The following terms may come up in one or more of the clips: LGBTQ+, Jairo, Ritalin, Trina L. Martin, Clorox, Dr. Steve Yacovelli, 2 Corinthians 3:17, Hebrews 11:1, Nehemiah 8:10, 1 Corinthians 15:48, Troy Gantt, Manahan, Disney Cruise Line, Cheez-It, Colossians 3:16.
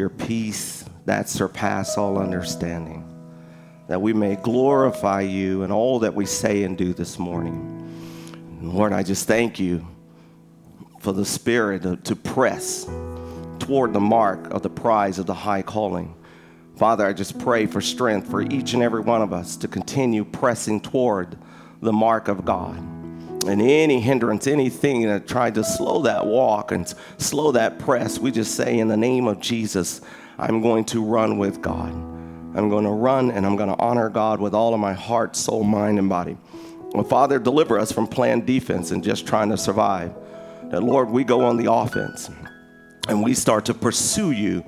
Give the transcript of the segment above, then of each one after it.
your peace that surpass all understanding, that we may glorify you in all that we say and do this morning. Lord, I just thank you for the spirit to press toward the mark of the prize of the high calling. Father, I just pray for strength for each and every one of us to continue pressing toward the mark of God. And any hindrance, anything that tried to slow that walk and slow that press, we just say in the name of Jesus, I'm going to run with God. I'm going to run and I'm going to honor God with all of my heart, soul, mind, and body. Well, Father, deliver us from planned defense and just trying to survive. That, Lord, we go on the offense and we start to pursue you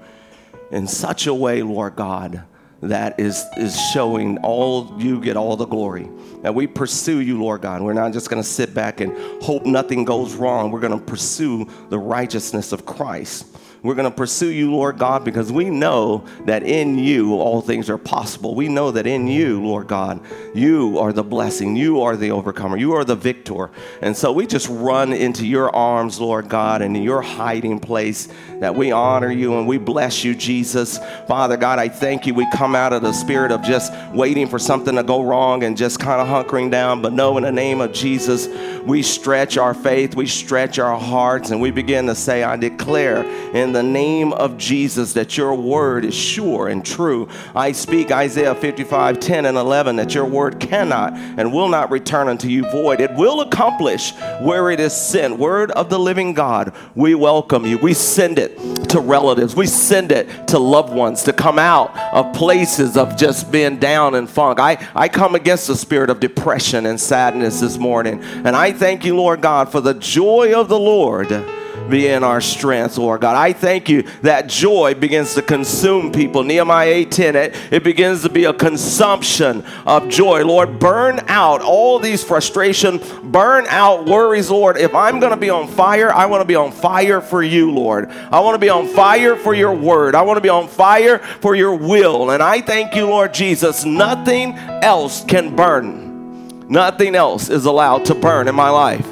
in such a way, Lord God, that is showing all you get all the glory. That we pursue you, Lord God. We're not just going to sit back and hope nothing goes wrong. We're going to pursue the righteousness of Christ. We're going to pursue you, Lord God, because we know that in you all things are possible. We know that in you, Lord God, you are the blessing. You are the overcomer. You are the victor. And so we just run into your arms, Lord God, and your hiding place, that we honor you and we bless you, Jesus. Father God, I thank you. We come out of the spirit of just waiting for something to go wrong and just kind of hunkering down. But no, in the name of Jesus, we stretch our faith, we stretch our hearts, and we begin to say, I declare in the name of Jesus that your word is sure and true. I speak Isaiah 55:10 and 11, that your word cannot and will not return unto you void. It will accomplish where it is sent. Word of the living God, we welcome you. We send it to relatives. We send it to loved ones to come out of places of just being down and funk. I come against the spirit of depression and sadness this morning. And I thank you, Lord God, for the joy of the Lord be in our strength, Lord God. I thank you that joy begins to consume people. Nehemiah 8:10, it begins to be a consumption of joy. Lord, burn out all these frustration, burn out worries, Lord. If I'm going to be on fire, I want to be on fire for you, Lord. I want to be on fire for your word. I want to be on fire for your will. And I thank you, Lord Jesus, nothing else can burn. Nothing else is allowed to burn in my life.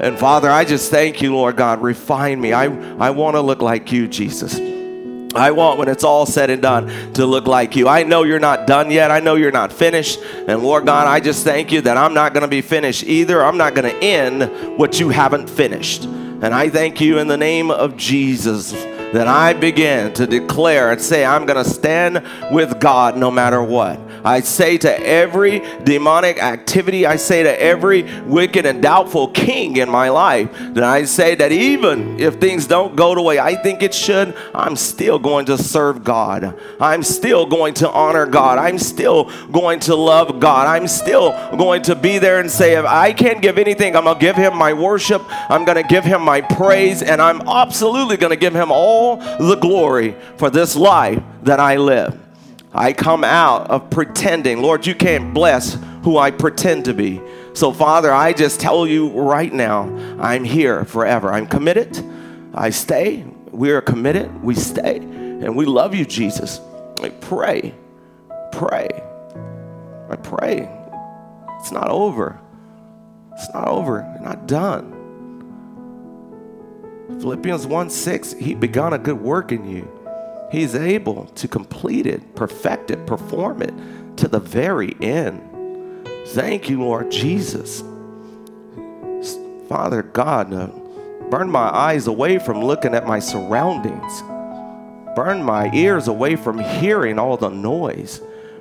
And Father, I just thank you, Lord God. Refine me. I want to look like you, Jesus. I want, when it's all said and done, to look like you. I know you're not done yet. I know you're not finished. And Lord God, I just thank you that I'm not going to be finished either. I'm not going to end what you haven't finished. And I thank you in the name of Jesus that I begin to declare and say, I'm going to stand with God no matter what. I say to every demonic activity, I say to every wicked and doubtful king in my life, that I say that even if things don't go the way I think it should, I'm still going to serve God. I'm still going to honor God. I'm still going to love God. I'm still going to be there and say, if I can't give anything, I'm going to give him my worship. I'm going to give him my praise. And I'm absolutely going to give him all the glory for this life that I live. I come out of pretending. Lord, you can't bless who I pretend to be. So, Father, I just tell you right now, I'm here forever. I'm committed. I stay. We are committed. We stay. And we love you, Jesus. I pray. Pray. I pray. It's not over. It's not over. You're not done. Philippians 1:6, he begun a good work in you. He's able to complete it, perfect it, perform it to the very end. Thank you, Lord Jesus. Father God, burn my eyes away from looking at my surroundings. Burn my ears away from hearing all the noise.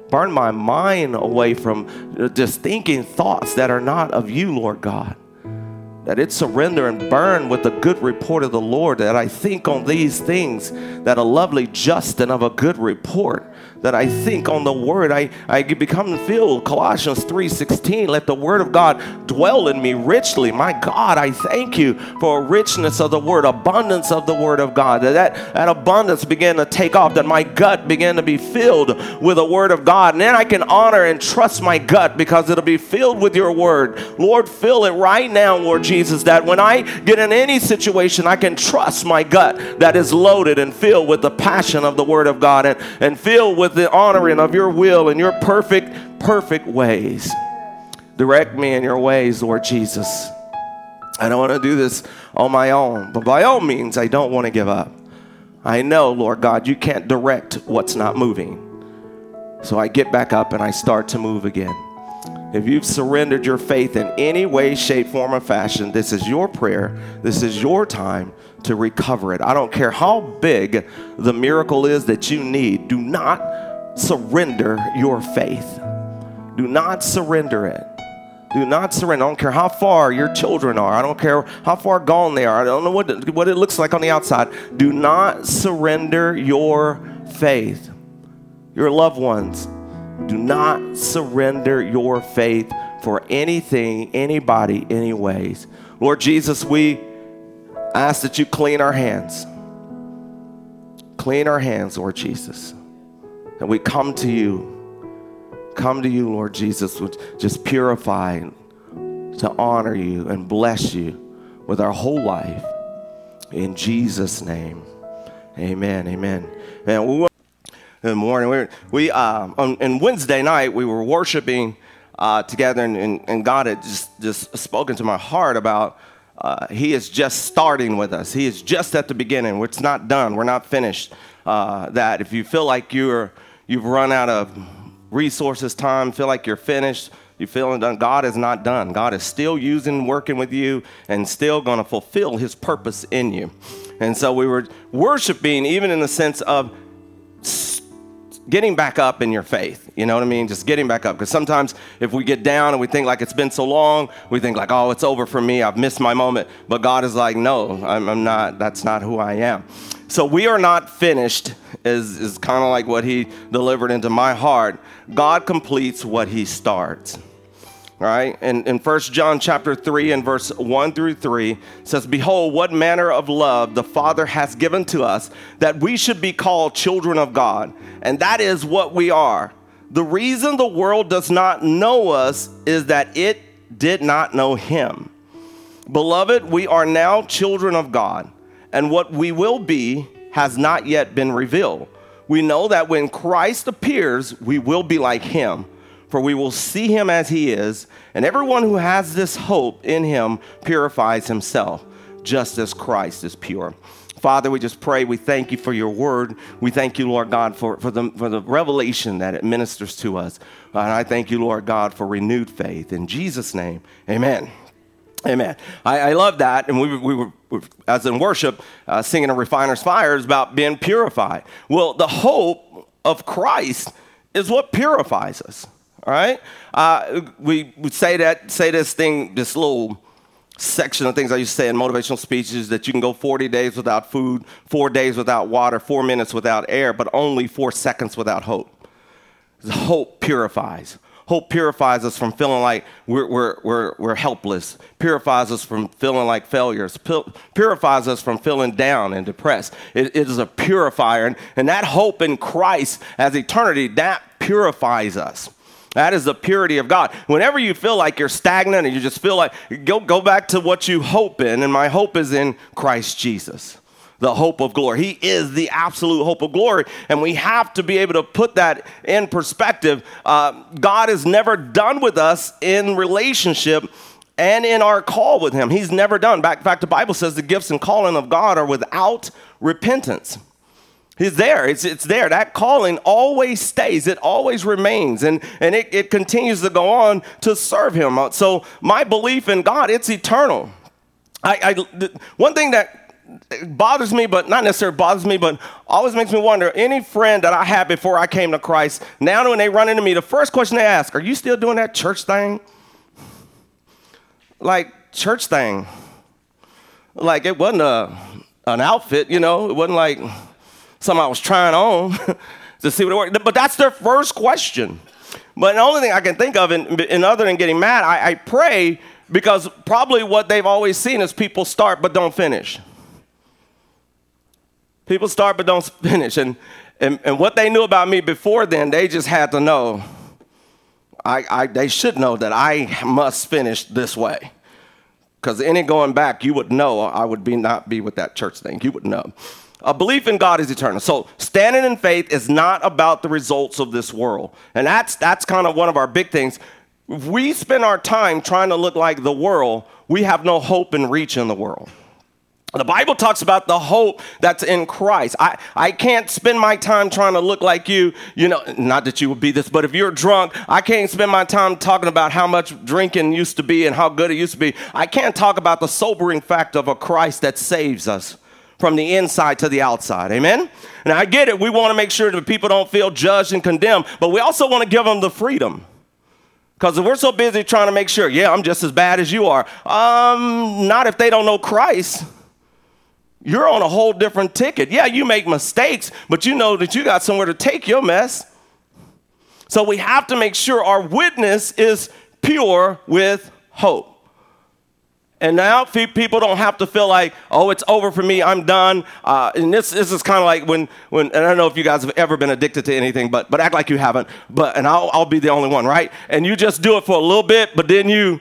Burn my mind away from just thinking thoughts that are not of you, Lord God. That it surrender and burn with the good report of the Lord, that I think on these things that are lovely, just, and of a good report, that I think on the word. I become filled. Colossians 3:16, let the word of God dwell in me richly. My God, I thank you for a richness of the word, abundance of the word of God, that abundance began to take off, that my gut began to be filled with the word of God. And then I can honor and trust my gut because it'll be filled with your word. Lord, fill it right now, Lord Jesus, that when I get in any situation, I can trust my gut that is loaded and filled with the passion of the word of God and filled with the honoring of your will and your perfect ways. Direct me in your ways, Lord Jesus. I don't want to do this on my own, but by all means, I don't want to give up. I know, Lord God, you can't direct what's not moving. So I get back up and I start to move again. If you've surrendered your faith in any way, shape, form, or fashion, this is your prayer. This is your time to recover it. I don't care how big the miracle is that you need. Do not surrender your faith. Do not surrender it. Do not surrender. I don't care how far your children are. I don't care how far gone they are. I don't know what it looks like on the outside. Do not surrender your faith. Your loved ones, do not surrender your faith for anything, anybody, anyways. Lord Jesus, we ask that you clean our hands. Clean our hands, Lord Jesus. And we come to you. Come to you, Lord Jesus, with just purify to honor you and bless you with our whole life. In Jesus' name, amen, amen. Man, good morning. On Wednesday night, we were worshiping together, and God had just spoken to my heart about he is just starting with us. He is just at the beginning. It's not done. We're not finished. That if you feel like you've run out of resources, time, feel like you're finished, you're feeling done, God is not done. God is still using, working with you, and still going to fulfill his purpose in you. And so we were worshiping even in the sense of getting back up in your faith, you know what I mean? Just getting back up, because sometimes if we get down and we think like it's been so long, we think like, oh, it's over for me, I've missed my moment. But God is like, no, I'm not, that's not who I am. So we are not finished is kind of like what he delivered into my heart. God completes what he starts, right? And in 1 John chapter 3 and verse 1-3 says, behold, what manner of love the Father has given to us, that we should be called children of God. And that is what we are. The reason the world does not know us is that it did not know him. Beloved, we are now children of God, and what we will be has not yet been revealed. We know that when Christ appears, we will be like him, for we will see him as he is, and everyone who has this hope in him purifies himself, just as Christ is pure. Father, we just pray, we thank you for your word. We thank you, Lord God, for the revelation that it ministers to us. And I thank you, Lord God, for renewed faith. In Jesus' name, amen. Amen. I love that. And we were as in worship, singing a Refiner's Fire is about being purified. Well, the hope of Christ is what purifies us. All right, we would say this thing, this little section of things I used to say in motivational speeches, that you can go 40 days without food, 4 days without water, 4 minutes without air, but only 4 seconds without hope. Hope purifies. Hope purifies us from feeling like we're helpless. Purifies us from feeling like failures. Purifies us from feeling down and depressed. It is a purifier, and that hope in Christ as eternity, that purifies us. That is the purity of God. Whenever you feel like you're stagnant and you just feel like, go back to what you hope in, and my hope is in Christ Jesus, the hope of glory. He is the absolute hope of glory, and we have to be able to put that in perspective. God is never done with us in relationship and in our call with him. He's never done. In fact, the Bible says the gifts and calling of God are without repentance. He's there. It's there. That calling always stays. It always remains. And it continues to go on to serve him. So my belief in God, it's eternal. One thing that bothers me, but not necessarily bothers me, but always makes me wonder, any friend that I had before I came to Christ, now when they run into me, the first question they ask, are you still doing that church thing? Like, church thing. Like, it wasn't an outfit, you know. It wasn't like something I was trying on to see what it worked. But that's their first question. But the only thing I can think of, in other than getting mad, I pray, because probably what they've always seen is people start but don't finish. People start but don't finish. And what they knew about me before then, they just had to know. They should know that I must finish this way. Because any going back, you would know I would not be with that church thing. You would know. A belief in God is eternal. So standing in faith is not about the results of this world. And that's kind of one of our big things. If we spend our time trying to look like the world, we have no hope in reaching the world. The Bible talks about the hope that's in Christ. I can't spend my time trying to look like you, not that you would be this, but if you're drunk, I can't spend my time talking about how much drinking used to be and how good it used to be. I can't talk about the sobering fact of a Christ that saves us from the inside to the outside. Amen? And I get it. We want to make sure that people don't feel judged and condemned, but we also want to give them the freedom. Because we're so busy trying to make sure, I'm just as bad as you are. Not if they don't know Christ. You're on a whole different ticket. Yeah, you make mistakes, but you know that you got somewhere to take your mess. So we have to make sure our witness is pure with hope. And now people don't have to feel like, it's over for me, I'm done. And this is kind of like when, and I don't know if you guys have ever been addicted to anything, but act like you haven't. And I'll be the only one, right? And you just do it for a little bit, but then you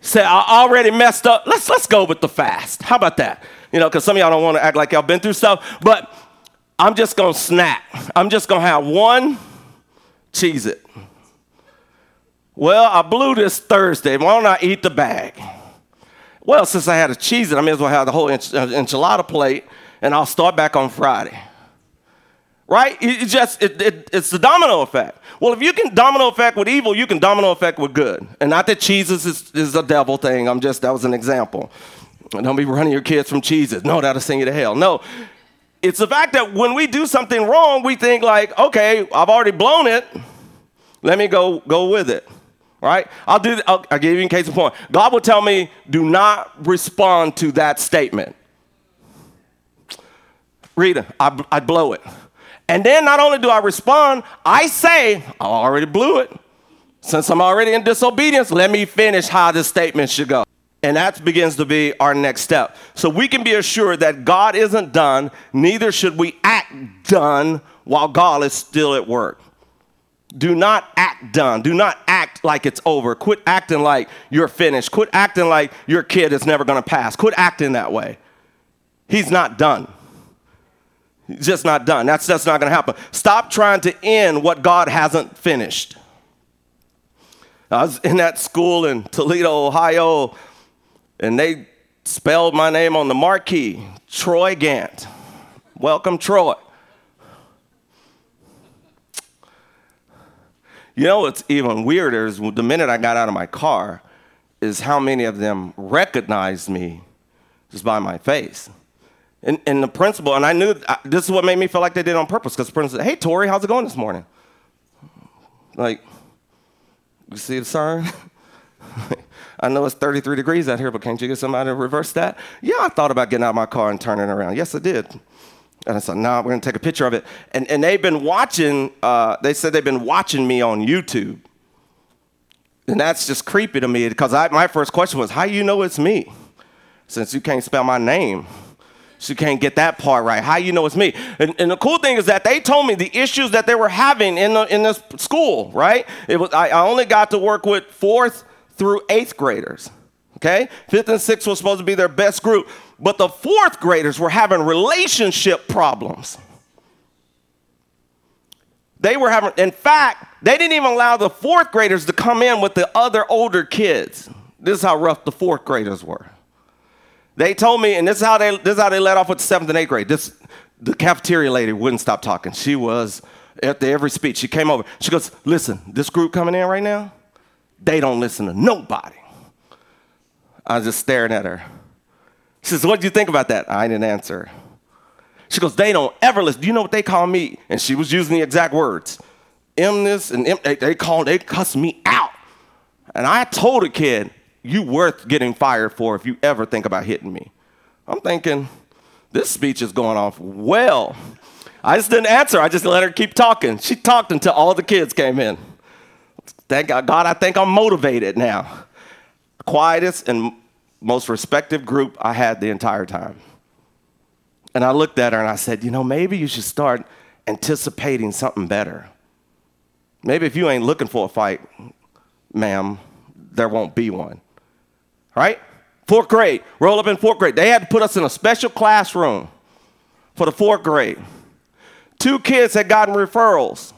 say, I already messed up. Let's go with the fast. How about that? Because some of y'all don't want to act like y'all been through stuff, but I'm just going to snack. I'm just going to have one Cheez-It. Well, I blew this Thursday. Why don't I eat the bag? Well, since I had a Cheez-It, I may as well have the whole enchilada plate, and I'll start back on Friday. Right? It's the domino effect. Well, if you can domino effect with evil, you can domino effect with good. And not that Cheez-It is a devil thing. That was an example. Don't be running your kids from Cheez-Its. No, that'll send you to hell. No, it's the fact that when we do something wrong, we think like, okay, I've already blown it. Let me go with it, right? I'll give you a case in point. God will tell me, do not respond to that statement. Rita, I blow it. And then not only do I respond, I say, I already blew it. Since I'm already in disobedience, let me finish how this statement should go. And that begins to be our next step. So we can be assured that God isn't done, neither should we act done while God is still at work. Do not act done. Do not act like it's over. Quit acting like you're finished. Quit acting like your kid is never going to pass. Quit acting that way. He's not done. He's just not done. That's not going to happen. Stop trying to end what God hasn't finished. I was in that school in Toledo, Ohio, and they spelled my name on the marquee, Troy Gantt. Welcome, Troy. What's even weirder is the minute I got out of my car is how many of them recognized me just by my face. And the principal, and I knew this is what made me feel like they did it on purpose, because the principal said, hey, Tori, how's it going this morning? Like, you see the sign? I know it's 33 degrees out here, but can't you get somebody to reverse that? Yeah, I thought about getting out of my car and turning around. Yes, I did. And I said, no, we're going to take a picture of it. And they've been watching, they said they've been watching me on YouTube. And that's just creepy to me, because my first question was, how do you know it's me? Since you can't spell my name, so you can't get that part right. How do you know it's me? And the cool thing is that they told me the issues that they were having in this school, right? I only got to work with fourth through eighth graders, okay? Fifth and sixth were supposed to be their best group, but the fourth graders were having relationship problems. They were having, in fact, they didn't even allow the fourth graders to come in with the other older kids. This is how rough the fourth graders were. They told me, and this is how they let off with the seventh and eighth grade. The cafeteria lady wouldn't stop talking. She was, after every speech, she came over. She goes, listen, this group coming in right now, they don't listen to nobody. I was just staring at her. She says, what do you think about that? I didn't answer. She goes, they don't ever listen. Do you know what they call me? And she was using the exact words. They cuss me out. And I told a kid, you worth getting fired for if you ever think about hitting me. I'm thinking, this speech is going off well. I just didn't answer. I just let her keep talking. She talked until all the kids came in. Thank God, I think I'm motivated now. Quietest and most respected group I had the entire time. And I looked at her and I said, maybe you should start anticipating something better. Maybe if you ain't looking for a fight, ma'am, there won't be one. Right? Fourth grade, roll up in fourth grade. They had to put us in a special classroom for the fourth grade. 2 kids had gotten referrals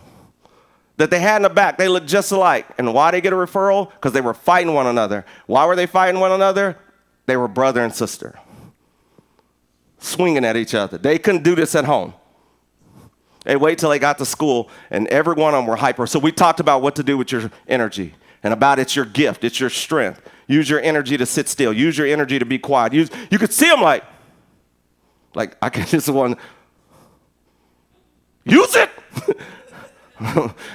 that they had in the back. They looked just alike. And why they get a referral? Because they were fighting one another. Why were they fighting one another? They were brother and sister. swinging at each other. They couldn't do this at home. They wait till they got to school, and every one of them were hyper. So we talked about what to do with your energy and about it's your gift. It's your strength. Use your energy to sit still. Use your energy to be quiet. You could see them like I can just one. Use it.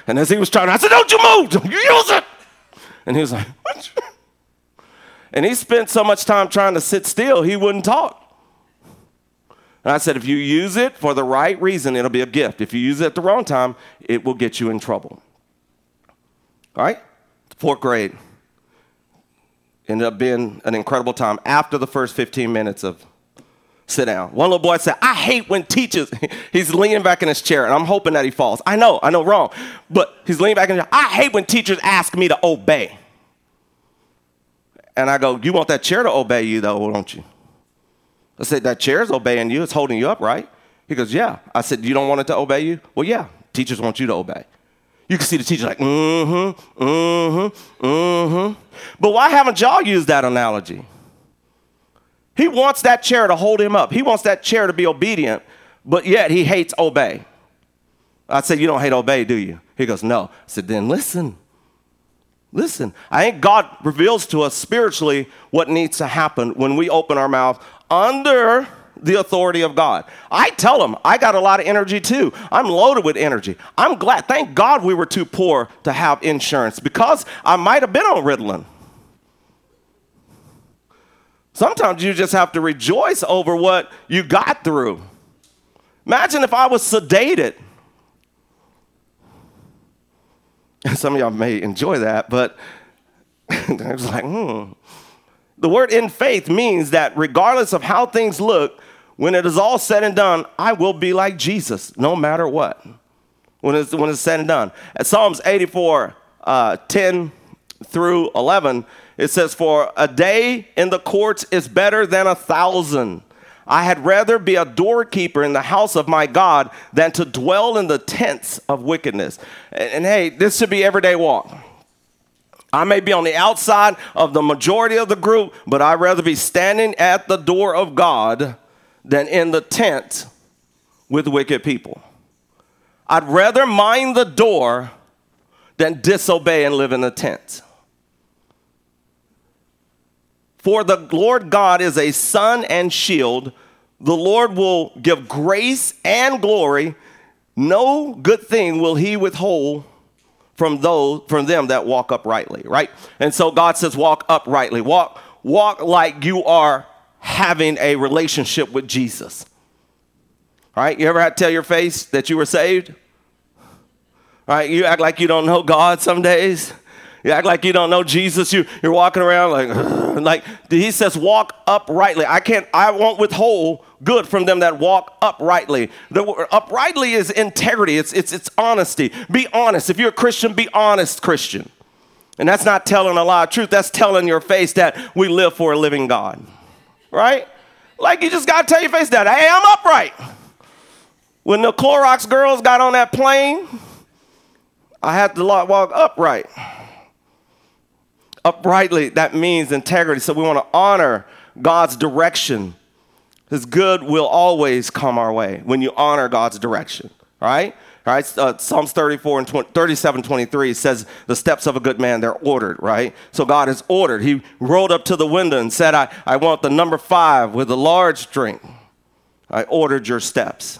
And as he was trying, I said, don't you move. Don't you use it. And he was like, what? And he spent so much time trying to sit still, he wouldn't talk. And I said, if you use it for the right reason, it'll be a gift. If you use it at the wrong time, it will get you in trouble. All right? 4th grade. Ended up being an incredible time after the first 15 minutes of sit down. One little boy said, I hate when teachers, he's leaning back in his chair, and I'm hoping that he falls. I know, wrong. But he's leaning back in his chair. I hate when teachers ask me to obey. And I go, you want that chair to obey you, though, don't you? I said, that chair's obeying you. It's holding you up, right? He goes, yeah. I said, you don't want it to obey you? Well, yeah. Teachers want you to obey. You can see the teacher like, But why haven't y'all used that analogy? He wants that chair to hold him up. He wants that chair to be obedient, but yet he hates obey. I said, you don't hate obey, do you? He goes, no. I said, then listen. Listen, I think God reveals to us spiritually what needs to happen when we open our mouth under the authority of God. I tell him, I got a lot of energy too. I'm loaded with energy. I'm glad. Thank God we were too poor to have insurance because I might have been on Ritalin. Sometimes you just have to rejoice over what you got through. Imagine if I was sedated. Some of y'all may enjoy that, but I was like, The word in faith means that regardless of how things look, when it is all said and done, I will be like Jesus no matter what. When it's said and done. At Psalms 84:10 through 11, it says, for a day in the courts is better than 1,000. I had rather be a doorkeeper in the house of my God than to dwell in the tents of wickedness. And hey, this should be everyday walk. I may be on the outside of the majority of the group, but I'd rather be standing at the door of God than in the tent with wicked people. I'd rather mind the door than disobey and live in the tent. For the Lord God is a sun and shield. The Lord will give grace and glory. No good thing will he withhold from them that walk uprightly, right? And so God says, walk uprightly. Walk like you are having a relationship with Jesus. All right? You ever had to tell your face that you were saved? All right? You act like you don't know God some days. You act like you don't know Jesus. You're walking around like he says, walk uprightly. I won't withhold good from them that walk uprightly. The word uprightly is integrity. It's honesty. Be honest. If you're a Christian, be honest Christian. And that's not telling a lie of truth. That's telling your face that we live for a living God, right? Like you just got to tell your face that, hey, I'm upright. When the Clorox girls got on that plane, I had to walk upright. Uprightly, that means integrity. So we want to honor God's direction. His good will always come our way when you honor God's direction, right? All right. Psalms 37:23 says, the steps of a good man, they're ordered, right? So God is ordered. He rolled up to the window and said, I want the number 5 with a large drink. I ordered your steps.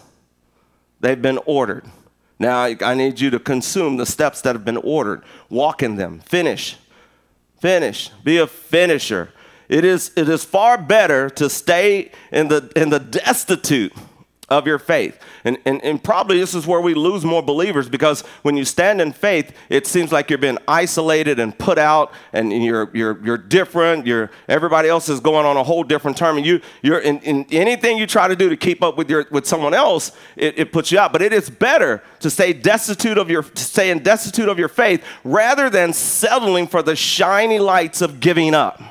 They've been ordered. Now I need you to consume the steps that have been ordered. Walk in them. Finish. Be a finisher. It is far better to stay in the destitute of your faith. And probably this is where we lose more believers, because when you stand in faith, it seems like you're being isolated and put out, and you're different. Everybody else is going on a whole different term, and you're in anything you try to do to keep up with someone else, it puts you out. But it is better to stay destitute of your faith rather than settling for the shiny lights of giving up.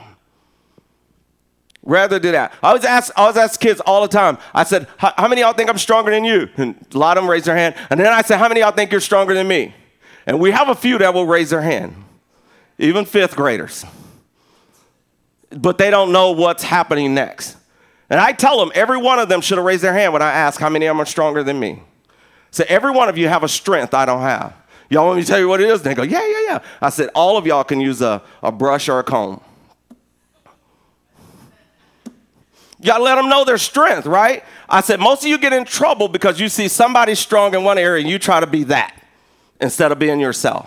Rather do that. I always ask kids all the time. I said, how many of y'all think I'm stronger than you? And a lot of them raise their hand. And then I said, how many of y'all think you're stronger than me? And we have a few that will raise their hand, even 5th graders. But they don't know what's happening next. And I tell them, every one of them should have raised their hand when I ask how many of them are stronger than me. So every one of you have a strength I don't have. Y'all want me to tell you what it is? And they go, yeah. I said, all of y'all can use a brush or a comb. You got to let them know their strength, right? I said, most of you get in trouble because you see somebody strong in one area and you try to be that instead of being yourself.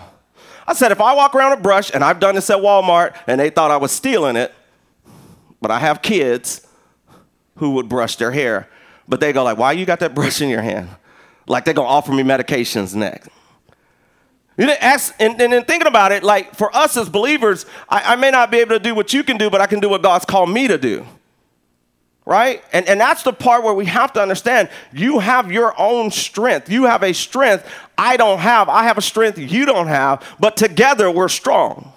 I said, if I walk around a brush, and I've done this at Walmart, and they thought I was stealing it, but I have kids who would brush their hair, but they go like, why you got that brush in your hand? Like they're going to offer me medications next. You didn't ask, and then thinking about it, like for us as believers, I may not be able to do what you can do, but I can do what God's called me to do. Right? And that's the part where we have to understand you have your own strength. You have a strength I don't have. I have a strength you don't have, but together we're strong.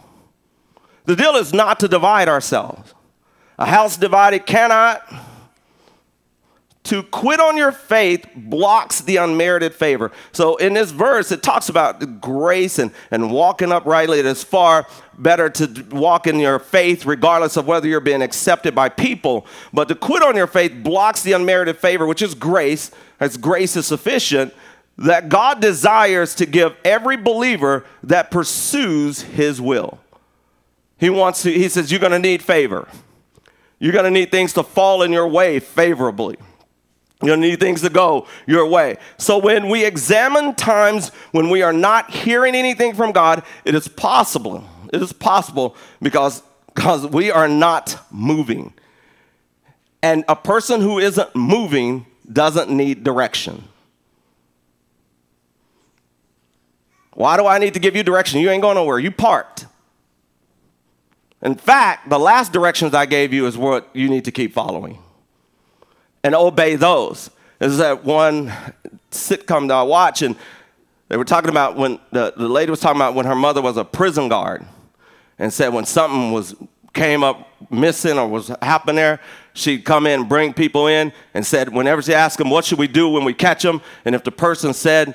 The deal is not to divide ourselves. A house divided cannot. To quit on your faith blocks the unmerited favor. So in this verse, it talks about grace and walking uprightly. It is far better to walk in your faith regardless of whether you're being accepted by people. But to quit on your faith blocks the unmerited favor, which is grace, as grace is sufficient, that God desires to give every believer that pursues his will. He says, you're going to need favor. You're going to need things to fall in your way favorably. You'll need things to go your way. So when we examine times when we are not hearing anything from God, it is possible. It is possible because we are not moving. And a person who isn't moving doesn't need direction. Why do I need to give you direction? You ain't going nowhere. You parked. In fact, the last directions I gave you is what you need to keep following. And obey those. There's that one sitcom that I watch, and they were talking about when the lady was talking about when her mother was a prison guard, and said when something came up missing or was happening there, she'd come in, bring people in, and said whenever she asked them, what should we do when we catch them? And if the person said,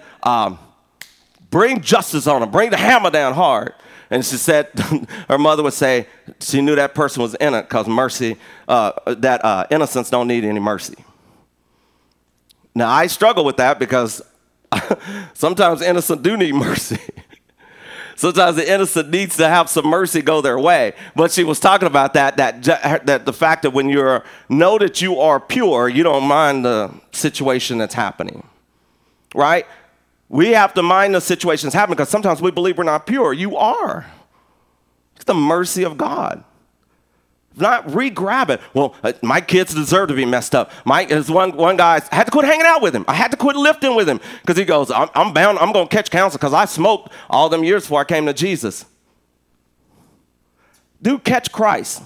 bring justice on them, bring the hammer down hard. And she said, her mother would say, she knew that person was innocent because innocence don't need any mercy. Now, I struggle with that because sometimes innocent do need mercy. Sometimes the innocent needs to have some mercy go their way. But she was talking about that the fact that when you know that you are pure, you don't mind the situation that's happening, right? We have to mind the situations happen because sometimes we believe we're not pure. You are. It's the mercy of God. If not, re-grab it. Well, my kids deserve to be messed up. There's one guy, I had to quit hanging out with him. I had to quit lifting with him because he goes, I'm bound, I'm going to catch cancer because I smoked all them years before I came to Jesus. Dude, catch Christ.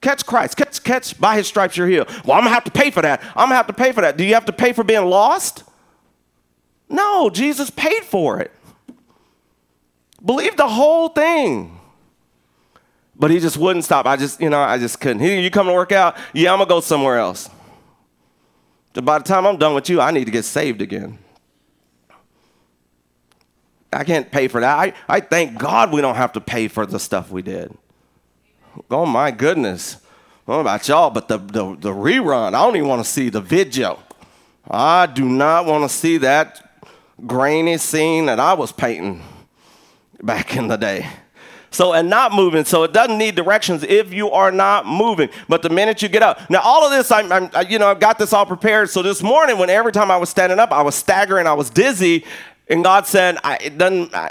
Catch Christ. Catch, by his stripes you're healed. Well, I'm going to have to pay for that. I'm going to have to pay for that. Do you have to pay for being lost? No, Jesus paid for it. Believe the whole thing. But he just wouldn't stop. I just couldn't. You come to work out? Yeah, I'm going to go somewhere else. By the time I'm done with you, I need to get saved again. I can't pay for that. I thank God we don't have to pay for the stuff we did. Oh, my goodness. I don't know about y'all, but the rerun, I don't even want to see the video. I do not want to see that grainy scene that I was painting back in the day. And not moving. So it doesn't need directions if you are not moving. But the minute you get up. Now, all of this, I've got this all prepared. So this morning, when every time I was standing up, I was staggering, I was dizzy. And God said,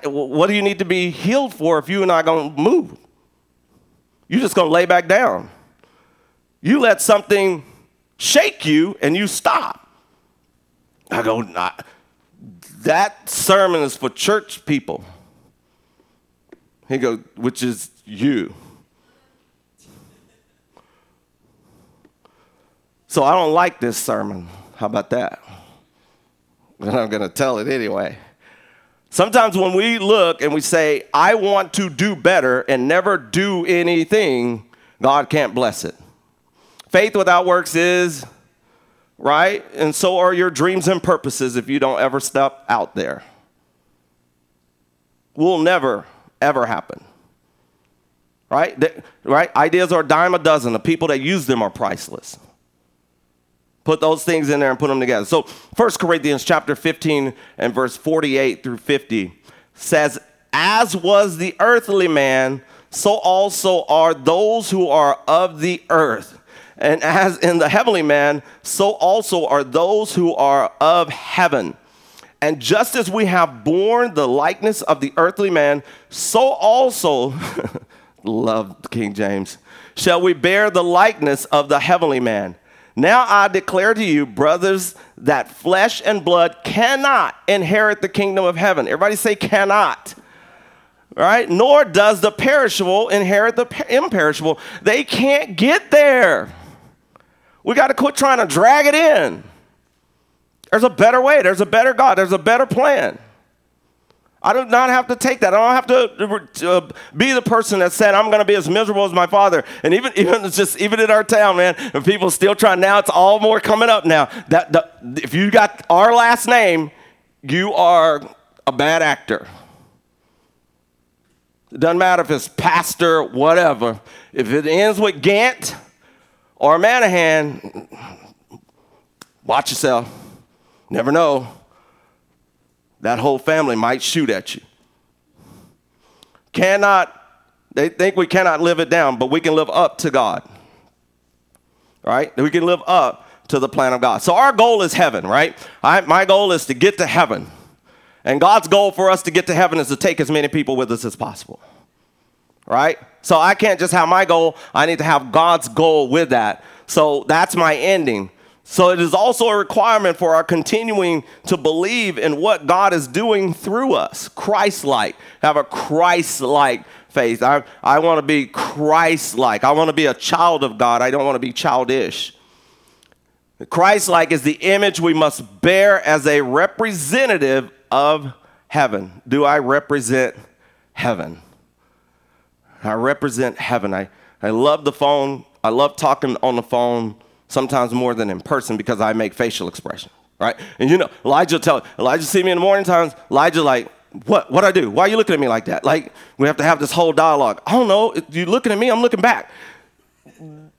what do you need to be healed for if you're not going to move? You're just going to lay back down. You let something shake you and you stop. I go, that sermon is for church people. He goes, which is you. So I don't like this sermon. How about that? But I'm going to tell it anyway. Sometimes when we look and we say, I want to do better and never do anything, God can't bless it. Faith without works is... right? And so are your dreams and purposes if you don't ever step out there. Will never, ever happen. right? Ideas are a dime a dozen. The people that use them are priceless. Put those things in there and put them together. So 1 Corinthians chapter 15 and verse 48 through 50 says, as was the earthly man, so also are those who are of the earth. And as in the heavenly man, so also are those who are of heaven. And just as we have borne the likeness of the earthly man, so also, love King James, shall we bear the likeness of the heavenly man. Now I declare to you, brothers, that flesh and blood cannot inherit the kingdom of heaven. Everybody say cannot. All right? Nor does the perishable inherit the imperishable. They can't get there. We got to quit trying to drag it in. There's a better way. There's a better God. There's a better plan. I do not have to take that. I don't have to be the person that said, I'm going to be as miserable as my father. And even in our town, man, and people still trying. Now it's all more coming up now. If you got our last name, you are a bad actor. It doesn't matter if it's pastor, whatever. If it ends with Gantt or Manahan, watch yourself. Never know. That whole family might shoot at you. They think we cannot live it down, but we can live up to God, right? We can live up to the plan of God. So our goal is heaven, right? My goal is to get to heaven. And God's goal for us to get to heaven is to take as many people with us as possible, right? So I can't just have my goal. I need to have God's goal with that. So that's my ending. So it is also a requirement for our continuing to believe in what God is doing through us, Christ-like. Have a Christ-like faith. I want to be Christ-like. I want to be a child of God. I don't want to be childish. Christ-like is the image we must bear as a representative of heaven. Do I represent heaven? I represent heaven. I love the phone. I love talking on the phone. Sometimes more than in person because I make facial expression, right? And you know, Elijah see me in the morning times. Elijah like, what I do? Why are you looking at me like that? Like, we have to have this whole dialogue. I don't know. You looking at me, I'm looking back.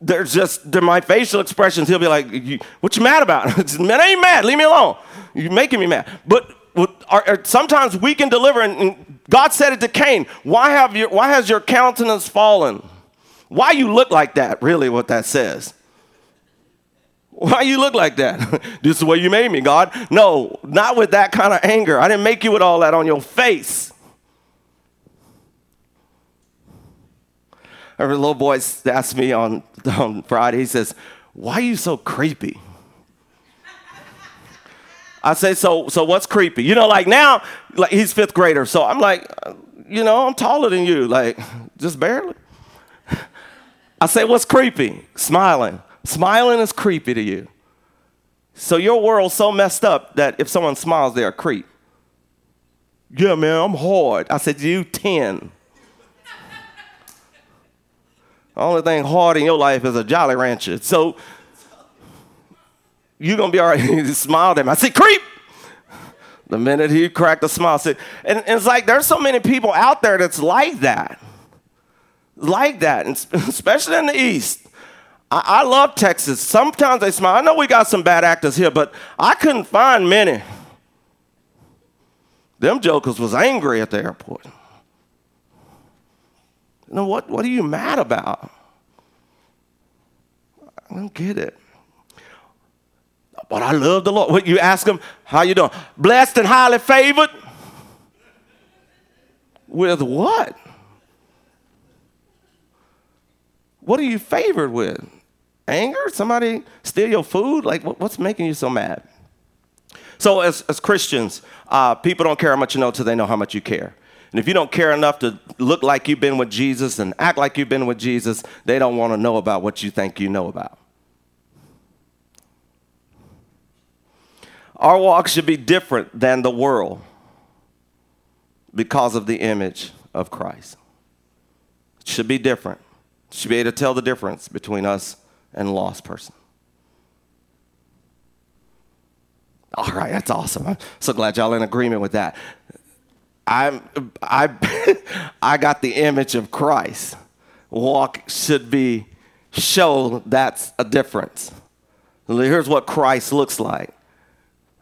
They're my facial expressions. He'll be like, what you mad about? Man, I ain't mad. Leave me alone. You're making me mad. But sometimes we can deliver, and God said it to Cain. Why has your countenance fallen? Why you look like that, really what that says. Why you look like that? This is the way you made me, God. No, not with that kind of anger. I didn't make you with all that on your face. A little boy asked me on Friday, he says, why are you so creepy? I say, so what's creepy? You know, like now, like he's fifth grader. So I'm like, you know, I'm taller than you, like just barely. I say, what's creepy? Smiling. Smiling is creepy to you. So your world's so messed up that if someone smiles, they're a creep. Yeah, man, I'm hard. I said, you 10. The only thing hard in your life is a Jolly Rancher. So you're going to be all right. He smiled at me. I said, creep. The minute he cracked a smile, I said, and it's like there's so many people out there that's like that. Like that, and especially in the East. I love Texas. Sometimes they smile. I know we got some bad actors here, but I couldn't find many. Them jokers was angry at the airport. You know, what are you mad about? I don't get it. But I love the Lord. What, you ask them, how you doing? Blessed and highly favored? With what? What are you favored with? Anger? Somebody steal your food? Like, what's making you so mad? So as Christians, people don't care how much you know until they know how much you care. And if you don't care enough to look like you've been with Jesus and act like you've been with Jesus, they don't want to know about what you think you know about. Our walk should be different than the world because of the image of Christ. It should be different. Should be able to tell the difference between us and a lost person. All right, that's awesome. I'm so glad y'all in agreement with that. I got the image of Christ. walk should be show that's a difference. Here's what Christ looks like.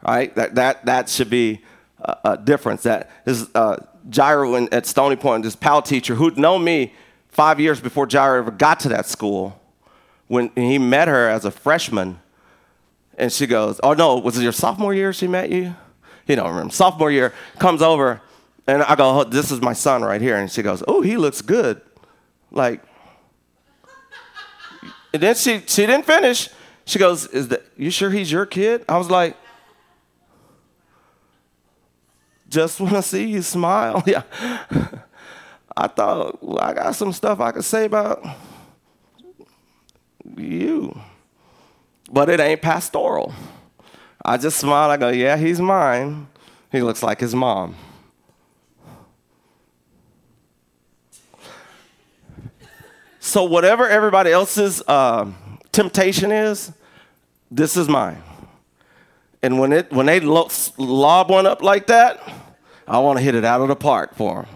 All right, that should be a difference. That is Jairo at Stony Point, this PAL teacher who'd known me 5 years before Jairo ever got to that school. When he met her as a freshman, and she goes, "Oh no, was it your sophomore year she met you?" He don't remember. Sophomore year comes over, and I go, "Oh, this is my son right here," and she goes, "Oh, he looks good," like. And then she didn't finish. She goes, "Is that you sure he's your kid?" I was like, "Just want to see you smile." Yeah. I thought, well, I got some stuff I could say about you. But it ain't pastoral. I just smile. I go, "Yeah, he's mine. He looks like his mom." So whatever everybody else's temptation is, this is mine. And when they lob one up like that, I want to hit it out of the park for them.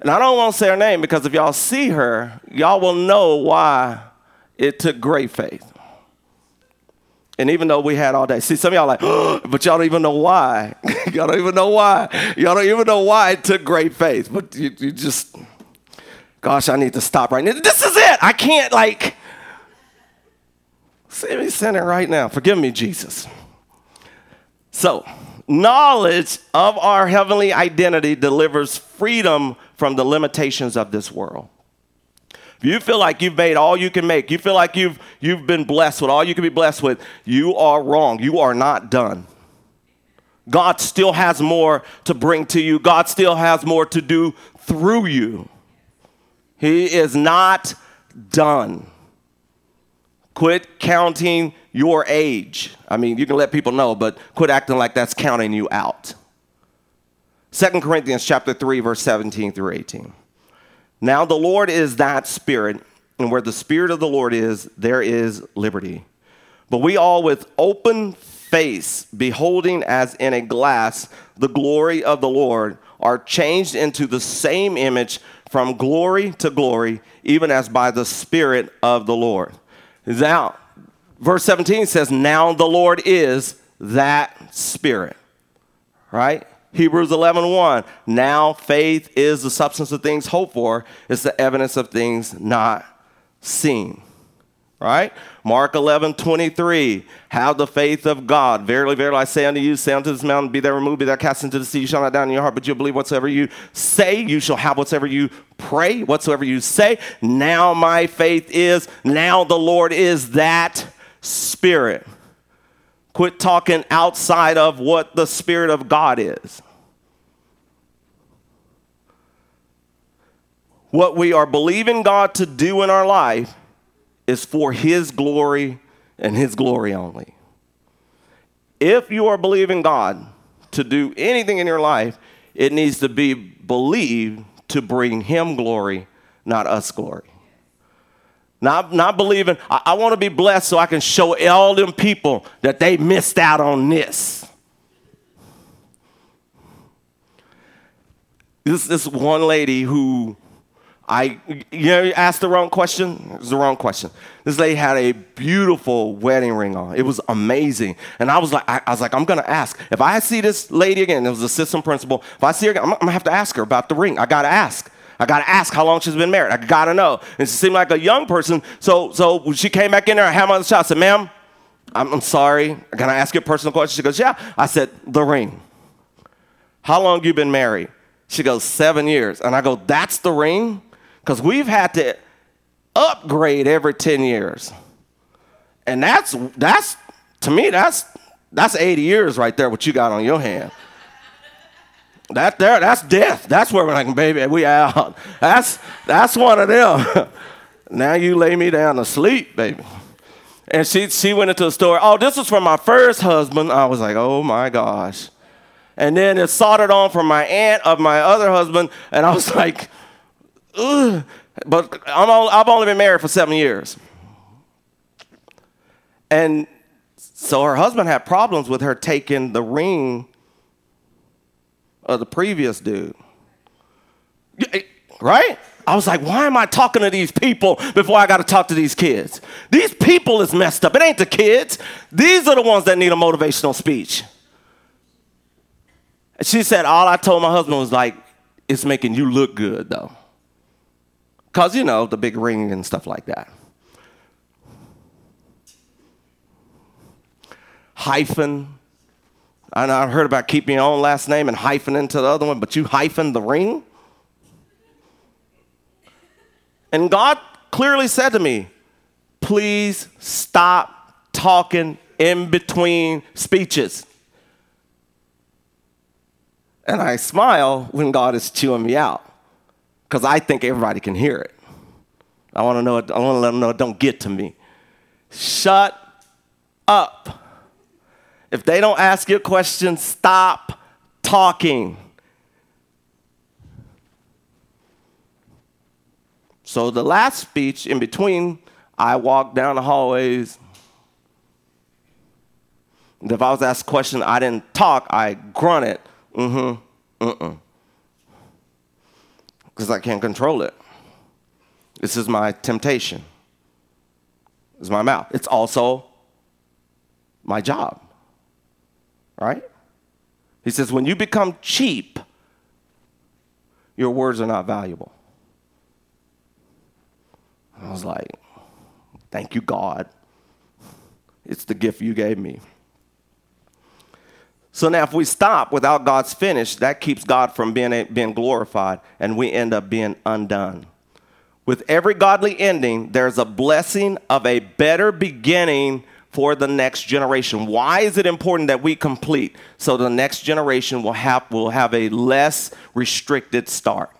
And I don't want to say her name because if y'all see her, y'all will know why it took great faith. And even though we had all day, see, some of y'all like, oh, but y'all don't even know why. Y'all don't even know why. Y'all don't even know why it took great faith. But you just, gosh, I need to stop right now. This is it. I can't, like, see me sinning right now. Forgive me, Jesus. So, knowledge of our heavenly identity delivers freedom from the limitations of this world. You feel like you've made all you can make. You feel like you've been blessed with all you can be blessed with. You are wrong. You are not done. God still has more to bring to you. God still has more to do through you. He is not done. Quit counting your age. I mean, you can let people know, but quit acting like that's counting you out. 2 Corinthians chapter 3, verse 17 through 18. Now the Lord is that Spirit, and where the Spirit of the Lord is, there is liberty. But we all with open face, beholding as in a glass the glory of the Lord, are changed into the same image from glory to glory, even as by the Spirit of the Lord. Now, verse 17 says, now the Lord is that Spirit, right? Hebrews 11:1, now faith is the substance of things hoped for. It's the evidence of things not seen, right? Mark 11:23, have the faith of God. Verily, verily, I say unto you, say unto this mountain, be thou removed, be thou cast into the sea, you shall not doubt in your heart, but you'll believe whatsoever you say, you shall have whatsoever you pray, whatsoever you say. Now my faith is, now the Lord is that Spirit. Quit talking outside of what the Spirit of God is. What we are believing God to do in our life is for His glory and His glory only. If you are believing God to do anything in your life, it needs to be believed to bring Him glory, not us glory. Not believing, I want to be blessed so I can show all them people that they missed out on this. This one lady who you asked the wrong question. It was the wrong question. This lady had a beautiful wedding ring on. It was amazing. And I was like, I'm going to ask. If I see this lady again, it was assistant principal. If I see her again, I'm going to have to ask her about the ring. I got to ask. I got to ask how long she's been married. I got to know. And she seemed like a young person. So when she came back in there, I had my other child. I said, ma'am, I'm sorry. Can I ask you a personal question? She goes, yeah. I said, the ring. How long you been married? She goes, 7 years. And I go, that's the ring? Because we've had to upgrade every 10 years. And that's to me, that's 80 years right there, what you got on your hand. That's death. That's where we're like, baby, we out. That's one of them. Now you lay me down to sleep, baby. And she went into the store. Oh, this was from my first husband. I was like, oh my gosh. And then it soldered on from my aunt of my other husband, and I was like, ugh. But I've only been married for 7 years. And so her husband had problems with her taking the ring of the previous dude. Right? I was like, why am I talking to these people before I got to talk to these kids? These people is messed up. It ain't the kids. These are the ones that need a motivational speech. And she said, all I told my husband was like, it's making you look good, though. Because, you know, the big ring and stuff like that. Hyphen. And I heard about keeping your own last name and hyphen into the other one, but you hyphen the ring? And God clearly said to me, please stop talking in between speeches. And I smile when God is chewing me out because I think everybody can hear it. I want to let them know it don't get to me. Shut up. If they don't ask you a question, stop talking. So the last speech in between, I walked down the hallways. If I was asked a question, I didn't talk, I grunted. Because I can't control it. This is my temptation. It's my mouth. It's also my job. Right? He says, when you become cheap, your words are not valuable. I was like, thank you, God. It's the gift you gave me. So now if we stop without God's finish, that keeps God from being glorified, and we end up being undone. With every godly ending, there's a blessing of a better beginning for the next generation. Why is it important that we complete? So the next generation will have a less restricted start.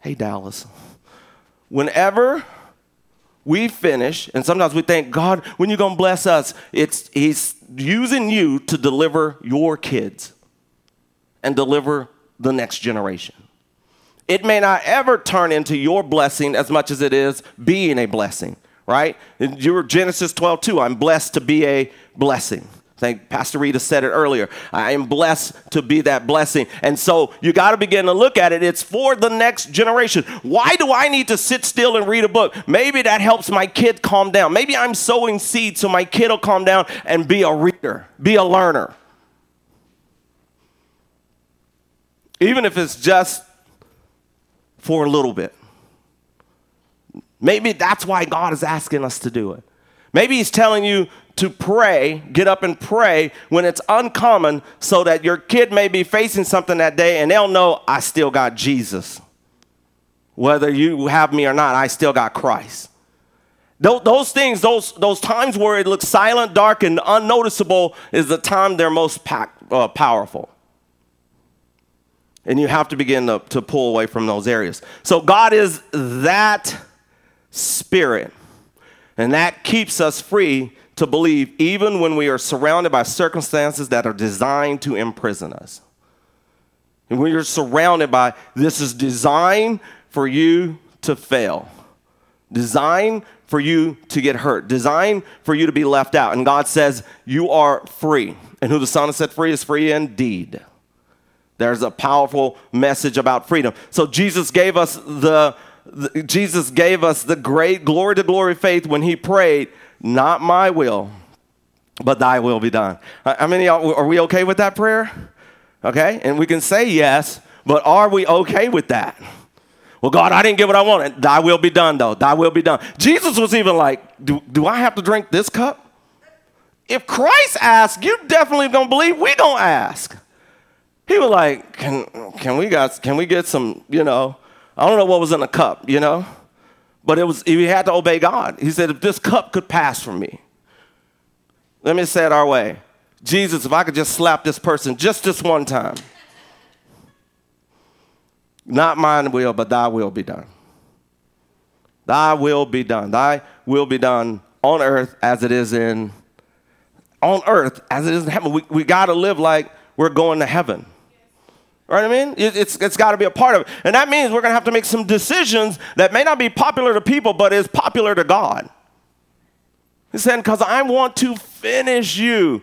Hey, Dallas. Whenever we finish, and sometimes we think, God, when you going to bless us? He's using you to deliver your kids and deliver the next generation. It may not ever turn into your blessing as much as it is being a blessing, right? You're Genesis 12:2, I'm blessed to be a blessing. I think Pastor Rita said it earlier. I am blessed to be that blessing. And so you got to begin to look at it. It's for the next generation. Why do I need to sit still and read a book? Maybe that helps my kid calm down. Maybe I'm sowing seeds so my kid will calm down and be a reader, be a learner. Even if it's just for a little bit. Maybe that's why God is asking us to do it. Maybe he's telling you to pray, get up and pray when it's uncommon so that your kid may be facing something that day and they'll know, I still got Jesus. Whether you have me or not, I still got Christ. Those things, those times where it looks silent, dark, and unnoticeable is the time they're most powerful. And you have to begin to pull away from those areas. So God is that Spirit. And that keeps us free to believe even when we are surrounded by circumstances that are designed to imprison us. And when you're surrounded by, this is designed for you to fail. Designed for you to get hurt. Designed for you to be left out. And God says, you are free. And who the Son has set free is free indeed. There's a powerful message about freedom. So Jesus gave us the great glory to glory faith when he prayed, not my will, but thy will be done. How many of y'all, are we okay with that prayer? Okay? And we can say yes, but are we okay with that? Well, God, I didn't get what I wanted. Thy will be done, though. Thy will be done. Jesus was even like, do I have to drink this cup? If Christ asks, you definitely don't believe we don't ask. He was like, can we get some, I don't know what was in the cup, but he had to obey God. He said, if this cup could pass from me, let me say it our way. Jesus, if I could just slap this person just this one time. Not mine will, but thy will be done. Thy will be done. Thy will be done on earth as it is in heaven. We got to live like we're going to heaven. Right? I mean, it's got to be a part of it. And that means we're going to have to make some decisions that may not be popular to people, but is popular to God. He said, because I want to finish you.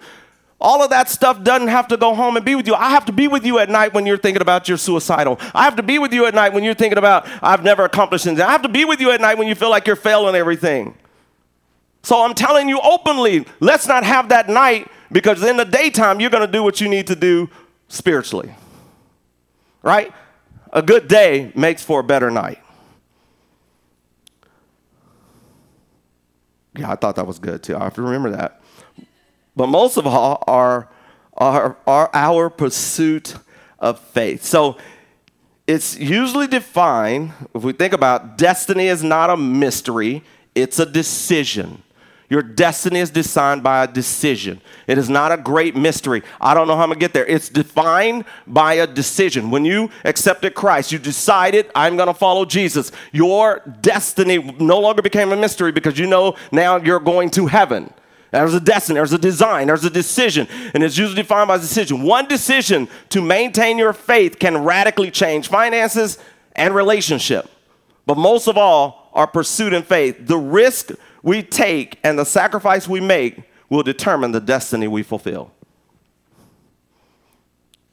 All of that stuff doesn't have to go home and be with you. I have to be with you at night when you're thinking about you're suicidal. I have to be with you at night when you're thinking about I've never accomplished anything. I have to be with you at night when you feel like you're failing everything. So I'm telling you openly, let's not have that night, because in the daytime, you're going to do what you need to do spiritually, right? A good day makes for a better night. Yeah, I thought that was good too. I have to remember that. But most of all are our pursuit of faith. So it's usually defined, if we think about, destiny is not a mystery, it's a decision. Your destiny is designed by a decision. It is not a great mystery. I don't know how I'm going to get there. It's defined by a decision. When you accepted Christ, you decided, I'm going to follow Jesus. Your destiny no longer became a mystery, because you know now you're going to heaven. There's a destiny, there's a design, there's a decision, and it's usually defined by a decision. One decision to maintain your faith can radically change finances and relationship, but most of all, our pursuit in faith. The risk we take and the sacrifice we make will determine the destiny we fulfill.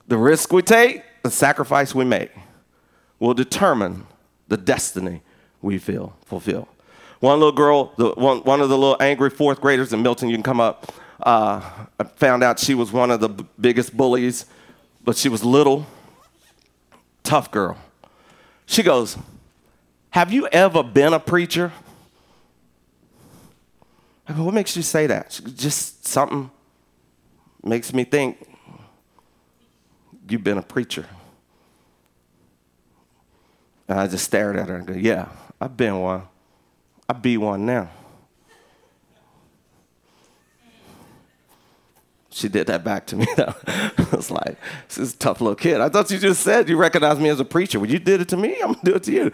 The risk we take, the sacrifice we make, will determine the destiny we fulfill. One little girl, one of the little angry fourth graders in Milton, you can come up, I found out she was one of the biggest bullies, but she was little, tough girl. She goes, have you ever been a preacher? I go, what makes you say that? She goes, just something makes me think you've been a preacher. And I just stared at her and go, yeah, I've been one. I be one now. She did that back to me, though. I was like, this is a tough little kid. I thought you just said you recognize me as a preacher. When you did it to me, I'm going to do it to you.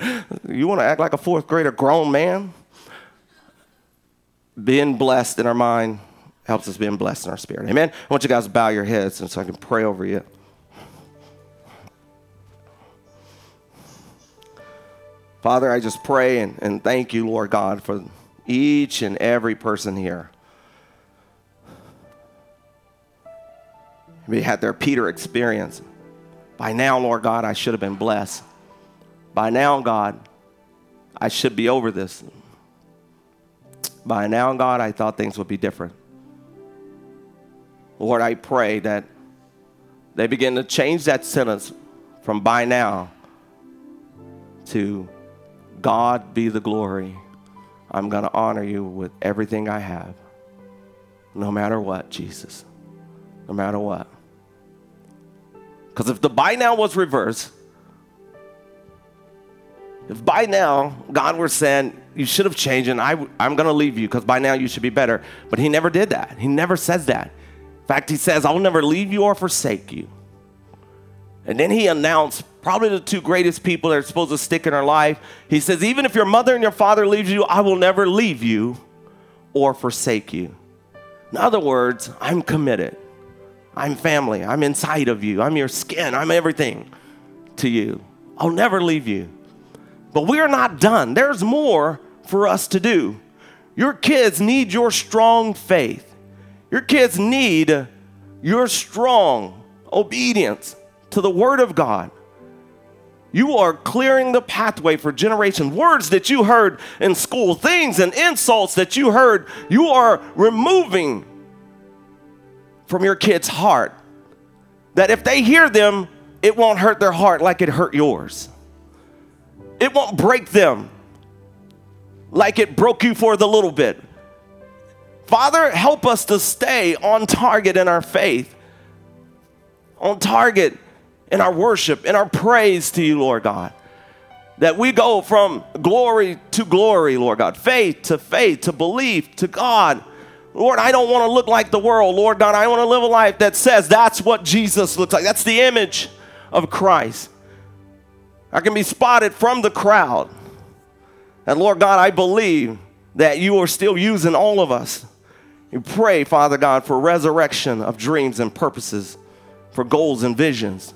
You want to act like a fourth grader grown man? Being blessed in our mind helps us being blessed in our spirit. Amen? I want you guys to bow your heads so I can pray over you. Father, I just pray and thank you, Lord God, for each and every person here. We had their Peter experience. By now, Lord God, I should have been blessed. By now, God, I should be over this. By now, God, I thought things would be different. Lord, I pray that they begin to change that sentence from by now to God be the glory. I'm going to honor you with everything I have. No matter what, Jesus. No matter what. Because if the by now was reversed, if by now God were saying, you should have changed and I'm going to leave you because by now you should be better. But he never did that. He never says that. In fact, he says, I'll never leave you or forsake you. And then he announced probably the two greatest people that are supposed to stick in our life. He says, even if your mother and your father leaves you, I will never leave you or forsake you. In other words, I'm committed. I'm family. I'm inside of you. I'm your skin. I'm everything to you. I'll never leave you. But we're not done. There's more for us to do. Your kids need your strong faith. Your kids need your strong obedience to the Word of God. You are clearing the pathway for generations. Words that you heard in school, things and insults that you heard, you are removing from your kid's heart, that if they hear them, it won't hurt their heart like it hurt yours. It won't break them like it broke you for the little bit. Father, help us to stay on target in our faith, on target in our worship, in our praise to you, Lord God, that we go from glory to glory, Lord God, faith, to belief, to God. Lord, I don't want to look like the world. Lord God, I want to live a life that says that's what Jesus looks like. That's the image of Christ. I can be spotted from the crowd. And Lord God, I believe that you are still using all of us. You pray, Father God, for resurrection of dreams and purposes, for goals and visions.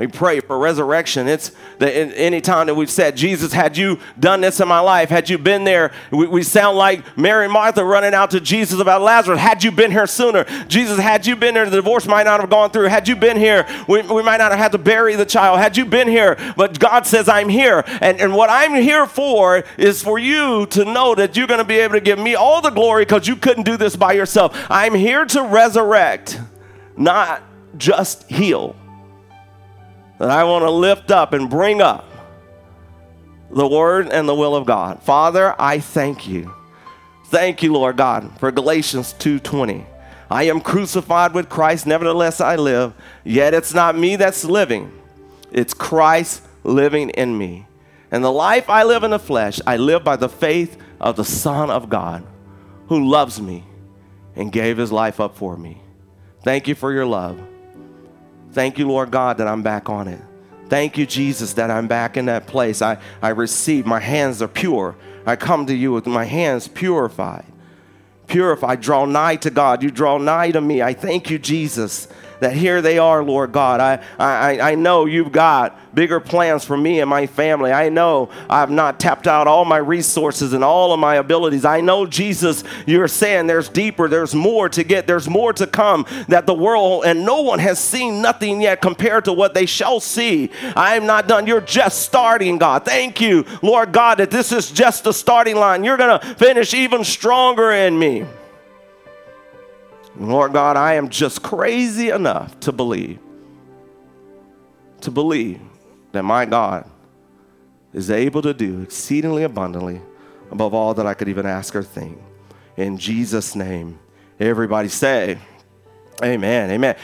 We pray for resurrection. It's any time that we've said, Jesus, had you done this in my life, had you been there, we sound like Mary and Martha running out to Jesus about Lazarus. Had you been here sooner, Jesus, had you been here, the divorce might not have gone through. Had you been here, we might not have had to bury the child. Had you been here, but God says, I'm here. And what I'm here for is for you to know that you're going to be able to give me all the glory because you couldn't do this by yourself. I'm here to resurrect, not just heal. That I want to lift up and bring up the word and the will of God. Father, I thank you. Thank you, Lord God, for Galatians 2:20. I am crucified with Christ, nevertheless I live, yet it's not me that's living. It's Christ living in me. And the life I live in the flesh, I live by the faith of the Son of God, who loves me and gave his life up for me. Thank you for your love. Thank you, Lord God, that I'm back on it. Thank you, Jesus, that I'm back in that place. I receive. My hands are pure. I come to you with my hands purified. Purified. Draw nigh to God. You draw nigh to me. I thank you, Jesus, that here they are, Lord God. I know you've got bigger plans for me and my family. I know I've not tapped out all my resources and all of my abilities. I know, Jesus, you're saying there's deeper, there's more to get, there's more to come, that the world and no one has seen nothing yet compared to what they shall see. I am not done. You're just starting, God. Thank you, Lord God, that this is just the starting line. You're going to finish even stronger in me. Lord God, I am just crazy enough to believe that my God is able to do exceedingly abundantly above all that I could even ask or think. In Jesus' name, everybody say, amen, amen.